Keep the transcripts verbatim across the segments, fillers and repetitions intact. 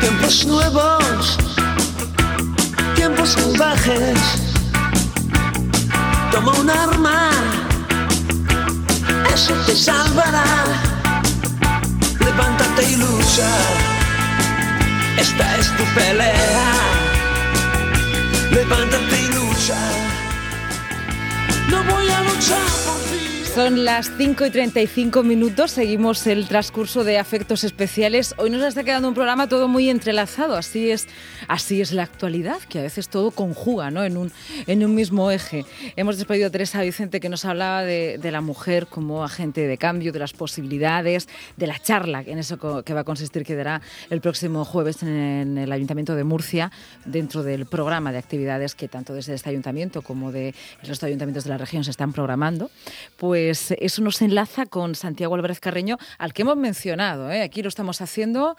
Tiempos nuevos, tiempos salvajes. Toma un arma, eso te salvará. Levántate y lucha, esta es tu pelea. Levántate y lucha, no voy a luchar por ti. Son las cinco y treinta y cinco minutos, seguimos el transcurso de Afectos Especiales. Hoy nos está quedando un programa todo muy entrelazado, así es, así es la actualidad, que a veces todo conjuga, ¿no?, en un, en un mismo eje. Hemos despedido a Teresa Vicente, que nos hablaba de, de la mujer como agente de cambio, de las posibilidades, de la charla, en eso que va a consistir, que dará el próximo jueves en, en el Ayuntamiento de Murcia, dentro del programa de actividades que tanto desde este ayuntamiento como de los ayuntamientos de la región se están programando. Pues Pues eso nos enlaza con Santiago Álvarez Carreño, al que hemos mencionado, ¿eh? Aquí lo estamos haciendo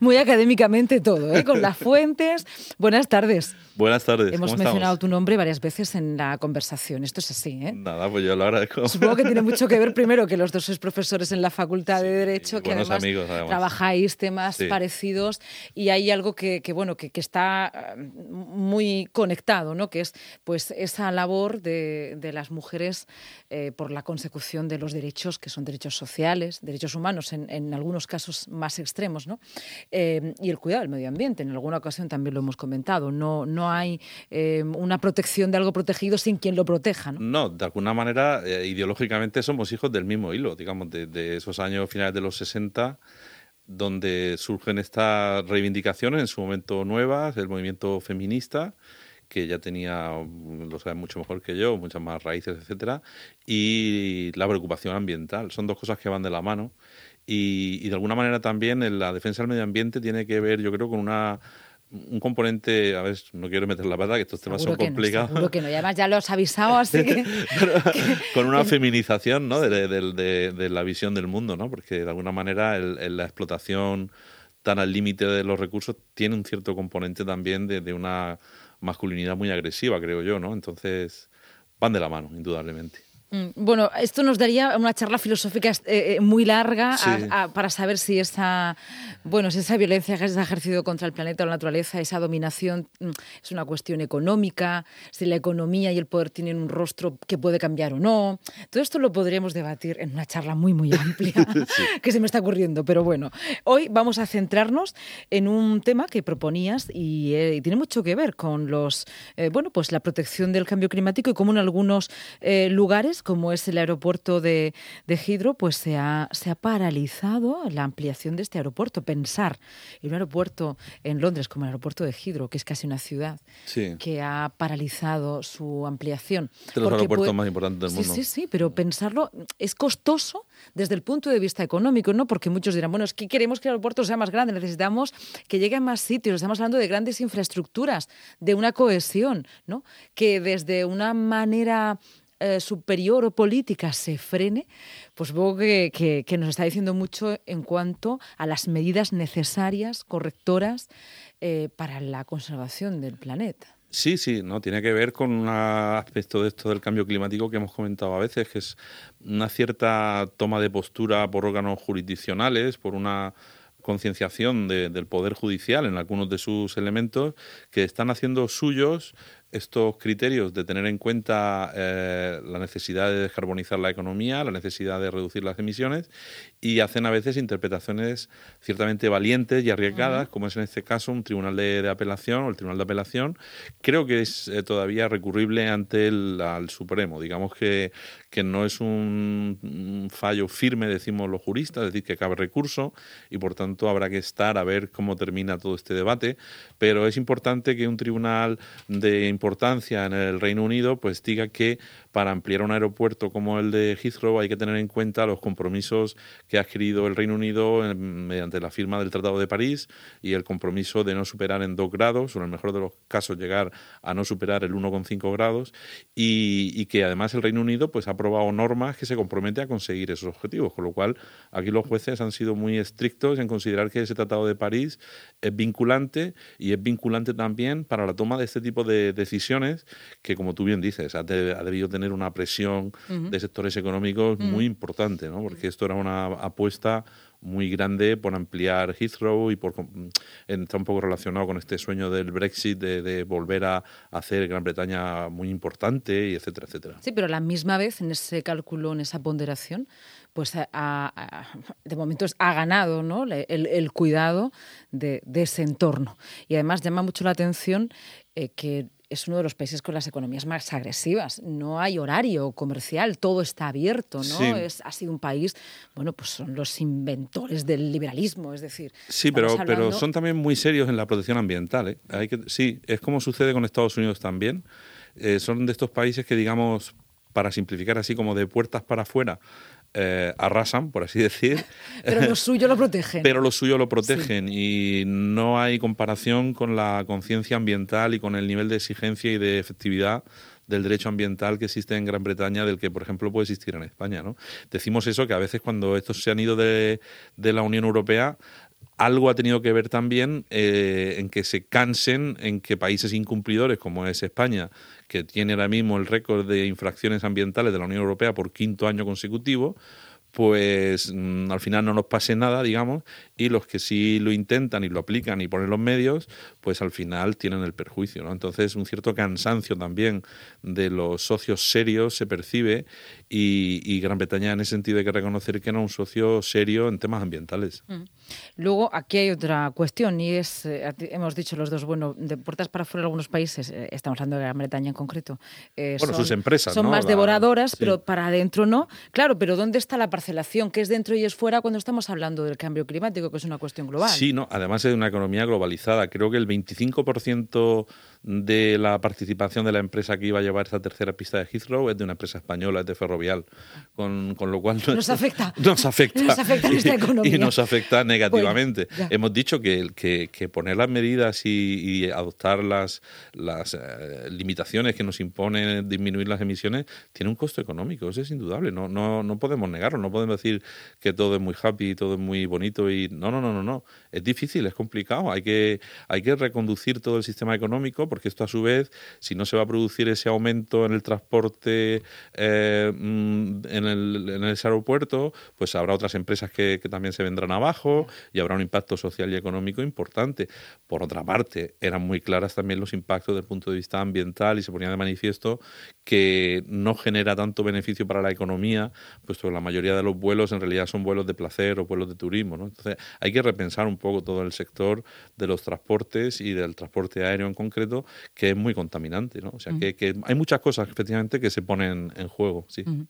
muy académicamente todo, ¿eh?, con las fuentes. Buenas tardes. Buenas tardes. Hemos ¿Cómo mencionado estamos? Tu nombre varias veces en la conversación. Esto es así, ¿eh? Nada, pues yo lo agradezco. Supongo que tiene mucho que ver, primero, que los dos sois profesores en la Facultad sí, de Derecho, que además, amigos, además trabajáis temas sí. parecidos, y hay algo que, que bueno, que, que está muy conectado, ¿no?, que es pues esa labor de, de las mujeres eh, por la consecución de los derechos, que son derechos sociales, derechos humanos, en, en algunos casos más extremos, ¿no? Eh, y el cuidado del medio ambiente, en alguna ocasión también lo hemos comentado, no, no hay eh, una protección de algo protegido sin quien lo proteja, ¿no? No, de alguna manera, eh, ideológicamente somos hijos del mismo hilo, digamos, de, de esos años finales de los sesenta, donde surgen estas reivindicaciones, en su momento nuevas, el movimiento feminista, que ya tenía, lo sabes mucho mejor que yo, muchas más raíces, etcétera, y la preocupación ambiental. Son dos cosas que van de la mano. Y, y de alguna manera también en la defensa del medio ambiente tiene que ver, yo creo, con una... un componente, a ver, no quiero meter la pata, que estos temas seguro son complicados. No, seguro que no, y además ya los has avisado, así que... Pero, que con una que... feminización, ¿no?, de, de, de, de la visión del mundo, ¿no? Porque de alguna manera el, el, la explotación tan al límite de los recursos tiene un cierto componente también de, de una... masculinidad muy agresiva, creo yo, ¿no? Entonces, van de la mano, indudablemente. Bueno, esto nos daría una charla filosófica eh, muy larga sí. a, a, para saber si esa, bueno, si esa violencia que se ha ejercido contra el planeta o la naturaleza, esa dominación, es una cuestión económica, si la economía y el poder tienen un rostro que puede cambiar o no. Todo esto lo podríamos debatir en una charla muy, muy amplia sí. que se me está ocurriendo. Pero bueno, hoy vamos a centrarnos en un tema que proponías y, eh, y tiene mucho que ver con los, eh, bueno, pues la protección del cambio climático y cómo en algunos eh, lugares, como es el aeropuerto de, de Heathrow, pues se ha, se ha paralizado la ampliación de este aeropuerto. Pensar en un aeropuerto en Londres como el aeropuerto de Heathrow, que es casi una ciudad, sí. que ha paralizado su ampliación. De los aeropuertos puede... más importantes del sí, mundo. Sí, sí, pero pensarlo es costoso desde el punto de vista económico, ¿no? Porque muchos dirán, bueno, es que queremos que el aeropuerto sea más grande, necesitamos que llegue a más sitios, estamos hablando de grandes infraestructuras, de una cohesión, ¿no?, que desde una manera... Eh, superior o política se frene, pues supongo que, que, que nos está diciendo mucho en cuanto a las medidas necesarias, correctoras, eh, para la conservación del planeta. Sí, sí, no tiene que ver con un aspecto de esto del cambio climático que hemos comentado a veces, que es una cierta toma de postura por órganos jurisdiccionales, por una concienciación de, del Poder Judicial en algunos de sus elementos, que están haciendo suyos estos criterios de tener en cuenta eh, la necesidad de descarbonizar la economía, la necesidad de reducir las emisiones, y hacen a veces interpretaciones ciertamente valientes y arriesgadas, uh-huh. como es en este caso un tribunal de, de apelación o el tribunal de apelación. Creo que es eh, todavía recurrible ante el al Supremo. Digamos que, que no es un, un fallo firme, decimos los juristas, es decir, que cabe recurso y por tanto habrá que estar a ver cómo termina todo este debate. Pero es importante que un tribunal de importancia en el Reino Unido pues diga que para ampliar un aeropuerto como el de Heathrow hay que tener en cuenta los compromisos que ha adquirido el Reino Unido en, mediante la firma del Tratado de París, y el compromiso de no superar en dos grados, o en el mejor de los casos llegar a no superar el uno coma cinco grados, y, y que además el Reino Unido pues ha aprobado normas que se compromete a conseguir esos objetivos, con lo cual aquí los jueces han sido muy estrictos en considerar que ese Tratado de París es vinculante, y es vinculante también para la toma de este tipo de, de decisiones que, como tú bien dices, ha, de, ha debido tener una presión uh-huh. de sectores económicos uh-huh. muy importante, ¿no? Porque esto era una apuesta muy grande por ampliar Heathrow y por está un poco relacionado con este sueño del Brexit de, de volver a hacer Gran Bretaña muy importante, y etcétera, etcétera. Sí, pero a la misma vez en ese cálculo, en esa ponderación, pues a, a, de momento ha ganado, ¿no?, el, el cuidado de, de ese entorno. Y además llama mucho la atención eh, que es uno de los países con las economías más agresivas. No hay horario comercial, todo está abierto, ¿no? Sí. Es, ha sido un país, bueno, pues son los inventores del liberalismo, es decir... Sí, pero, hablando... pero son también muy serios en la protección ambiental, ¿eh? Hay que, sí, es como sucede con Estados Unidos también. Eh, son de estos países que, digamos, para simplificar así como de puertas para afuera, Eh, arrasan, por así decir. Pero lo suyo lo protegen. Pero lo suyo lo protegen, sí. Y no hay comparación con la conciencia ambiental y con el nivel de exigencia y de efectividad del derecho ambiental que existe en Gran Bretaña, del que, por ejemplo, puede existir en España, ¿no? Decimos eso, que a veces cuando estos se han ido de, de la Unión Europea, algo ha tenido que ver también eh, en que se cansen, en que países incumplidores como es España, que tiene ahora mismo el récord de infracciones ambientales de la Unión Europea por quinto año consecutivo, pues mmm, al final no nos pase nada, digamos, y los que sí lo intentan y lo aplican y ponen los medios, pues al final tienen el perjuicio, ¿no? Entonces un cierto cansancio también de los socios serios se percibe, y, y Gran Bretaña en ese sentido hay que reconocer que era un socio serio en temas ambientales. Mm. Luego aquí hay otra cuestión, y es, eh, hemos dicho los dos, bueno, de puertas para fuera algunos países, eh, estamos hablando de Gran Bretaña en concreto, eh, bueno, son, sus empresas, son, ¿no?, más la, devoradoras, sí, pero para adentro no. Claro, pero ¿dónde está la parcelación? ¿Qué es dentro y es fuera cuando estamos hablando del cambio climático, que es una cuestión global? Sí, no, además es una economía globalizada. Creo que el veinticinco por ciento de la participación de la empresa que iba a llevar esta tercera pista de Heathrow es de una empresa española, es de Ferrovial, con, con lo cual... Nos, nos afecta. Nos afecta. Nos afecta nuestra economía. Y nos afecta negativamente. Bueno, hemos dicho que, que, que poner las medidas y, y adoptar las, las eh, limitaciones que nos imponen disminuir las emisiones tiene un costo económico, eso es indudable, no, no, no podemos negarlo, no podemos decir que todo es muy happy, todo es muy bonito y... No, no, no, no, no. Es difícil, es complicado, hay que, hay que reconducir todo el sistema económico, porque esto a su vez, si no se va a producir ese aumento en el transporte, eh, en, el, en ese aeropuerto, pues habrá otras empresas que, que también se vendrán abajo y habrá un impacto social y económico importante. Por otra parte, eran muy claras también los impactos desde el punto de vista ambiental, y se ponía de manifiesto que no genera tanto beneficio para la economía, puesto que la mayoría de los vuelos en realidad son vuelos de placer o vuelos de turismo, ¿no? Entonces hay que repensar un poco todo el sector de los transportes y del transporte aéreo en concreto, que es muy contaminante, ¿no? O sea, uh-huh. que, que hay muchas cosas, efectivamente, que se ponen en juego, sí. Uh-huh.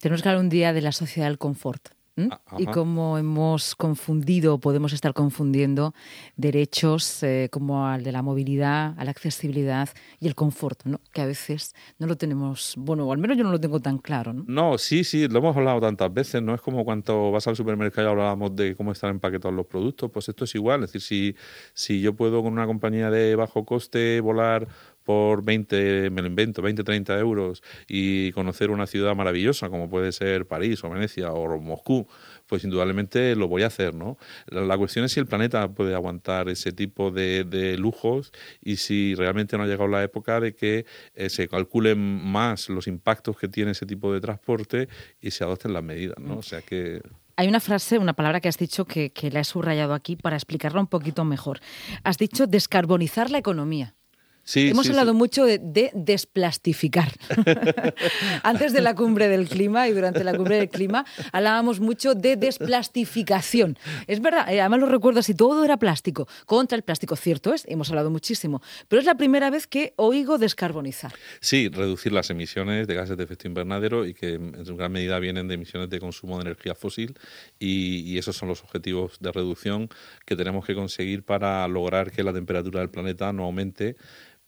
Tenemos que hablar un día de la sociedad del confort, ¿eh? Ah, y cómo hemos confundido, podemos estar confundiendo derechos eh, como al de la movilidad, a la accesibilidad y el confort, ¿no? Que a veces no lo tenemos, bueno, o al menos yo no lo tengo tan claro, ¿no? No, sí, sí, lo hemos hablado tantas veces, ¿no? Es como cuando vas al supermercado y hablábamos de cómo están empaquetados los productos, pues esto es igual, es decir, si, si yo puedo con una compañía de bajo coste volar por veinte, me lo invento, veinte, treinta euros y conocer una ciudad maravillosa como puede ser París o Venecia o Moscú, pues indudablemente lo voy a hacer, ¿no? La cuestión es si el planeta puede aguantar ese tipo de, de lujos y si realmente no ha llegado la época de que eh, se calculen más los impactos que tiene ese tipo de transporte y se adopten las medidas, ¿no? O sea que... Hay una frase, una palabra que has dicho que, que la he subrayado aquí para explicarla un poquito mejor. Has dicho descarbonizar la economía. Sí, Hemos sí, hablado sí. mucho de, de desplastificar. Antes de la cumbre del clima y durante la cumbre del clima hablábamos mucho de desplastificación. Es verdad, además lo recuerdo así, todo era plástico, contra el plástico, cierto es, hemos hablado muchísimo, pero es la primera vez que oigo descarbonizar. Sí, reducir las emisiones de gases de efecto invernadero y que en gran medida vienen de emisiones de consumo de energía fósil, y, y esos son los objetivos de reducción que tenemos que conseguir para lograr que la temperatura del planeta no aumente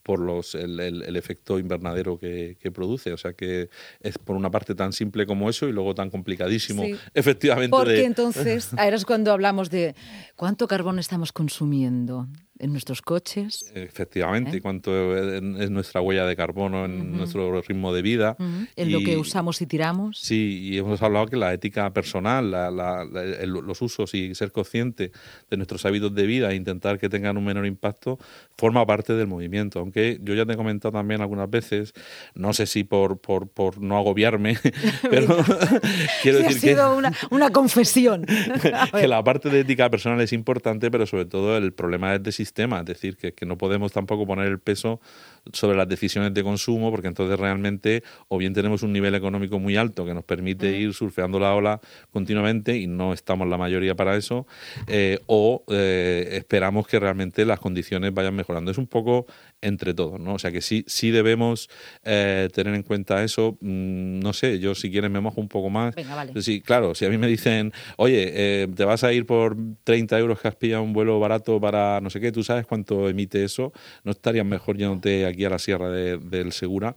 por los, el, el, el efecto invernadero que, que produce. O sea que es por una parte tan simple como eso y luego tan complicadísimo, sí, efectivamente. Porque de... entonces, ahora es cuando hablamos de cuánto carbón estamos consumiendo, en nuestros coches. Efectivamente, ¿eh? Y cuánto es nuestra huella de carbono en uh-huh. nuestro ritmo de vida. Uh-huh. En y, lo que usamos y tiramos. Sí, y hemos hablado que la ética personal, la, la, la, el, los usos y ser consciente de nuestros hábitos de vida e intentar que tengan un menor impacto forma parte del movimiento. Aunque yo ya te he comentado también algunas veces, no sé si por, por, por no agobiarme, pero quiero sí, decir ha sido que... Una, una confesión. Que la parte de ética personal es importante, pero sobre todo el problema es de sistema, es decir, que, que no podemos tampoco poner el peso sobre las decisiones de consumo, porque entonces realmente o bien tenemos un nivel económico muy alto que nos permite ir surfeando la ola continuamente y no estamos la mayoría para eso, eh, o eh, esperamos que realmente las condiciones vayan mejorando. Es un poco entre todos, ¿no? O sea que sí, sí debemos eh, tener en cuenta eso. Mm, no sé, yo si quieres me mojo un poco más. Venga, vale. Sí, claro, si a mí me dicen, oye, eh, te vas a ir por treinta euros que has pillado un vuelo barato para no sé qué, tú sabes cuánto emite eso, ¿no estarías mejor yéndote aquí a la sierra de, del Segura?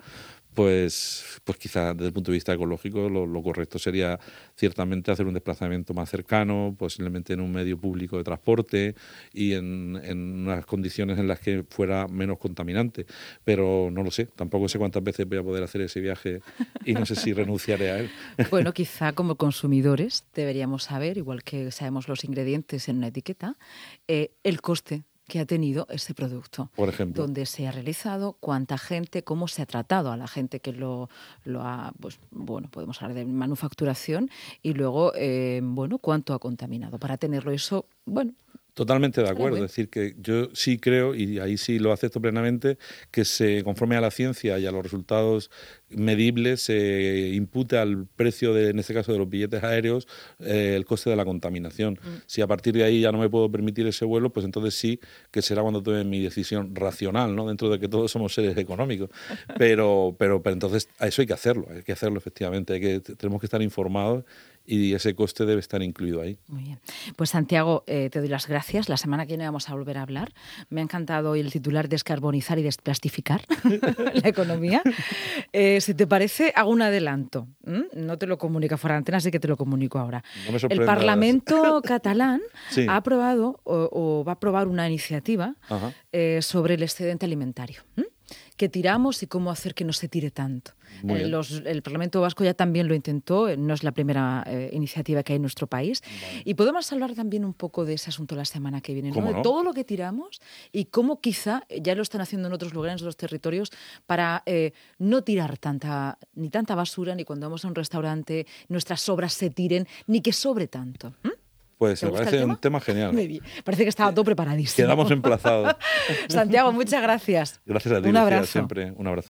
Pues, pues quizás desde el punto de vista ecológico lo, lo correcto sería ciertamente hacer un desplazamiento más cercano, posiblemente en un medio público de transporte y en, en unas condiciones en las que fuera menos contaminante. Pero no lo sé, tampoco sé cuántas veces voy a poder hacer ese viaje y no sé si renunciaré a él. Bueno, quizá como consumidores deberíamos saber, igual que sabemos los ingredientes en una etiqueta, eh, el coste que ha tenido ese producto. Por ejemplo. Dónde se ha realizado, cuánta gente, cómo se ha tratado a la gente que lo, lo ha... Pues, bueno, podemos hablar de manufacturación y luego, eh, bueno, cuánto ha contaminado. Para tenerlo eso, bueno... Totalmente de acuerdo, es decir, que yo sí creo, y ahí sí lo acepto plenamente, que se conforme a la ciencia y a los resultados medibles se eh, impute al precio, de, en este caso de los billetes aéreos, eh, el coste de la contaminación. Mm. Si a partir de ahí ya no me puedo permitir ese vuelo, pues entonces sí que será cuando tome mi decisión racional, ¿no? Dentro de que todos somos seres económicos. Pero, pero, pero entonces a eso hay que hacerlo, hay que hacerlo efectivamente, hay que, tenemos que estar informados y ese coste debe estar incluido ahí. Muy bien. Pues Santiago, eh, te doy las gracias. La semana que viene vamos a volver a hablar. Me ha encantado hoy el titular descarbonizar y desplastificar la economía. Eh, si te parece, hago un adelanto. ¿Mm? No te lo comunico fuera de antena, así que te lo comunico ahora. No me sorprende. El Parlamento catalán sí. ha aprobado o, o va a aprobar una iniciativa eh, sobre el excedente alimentario. ¿Mm? Que tiramos y cómo hacer que no se tire tanto. Eh, los, el Parlamento Vasco ya también lo intentó, no es la primera eh, iniciativa que hay en nuestro país. Vale. Y podemos hablar también un poco de ese asunto la semana que viene, ¿no? ¿No? De todo lo que tiramos y cómo quizá ya lo están haciendo en otros lugares, en otros territorios, para eh, no tirar tanta ni tanta basura, ni cuando vamos a un restaurante nuestras sobras se tiren, ni que sobre tanto. ¿Mm? Pues me parece tema? un tema genial. Parece que estaba todo preparadísimo. Quedamos emplazados. Santiago, muchas gracias. Gracias a ti. Un abrazo. Siempre. Un abrazo.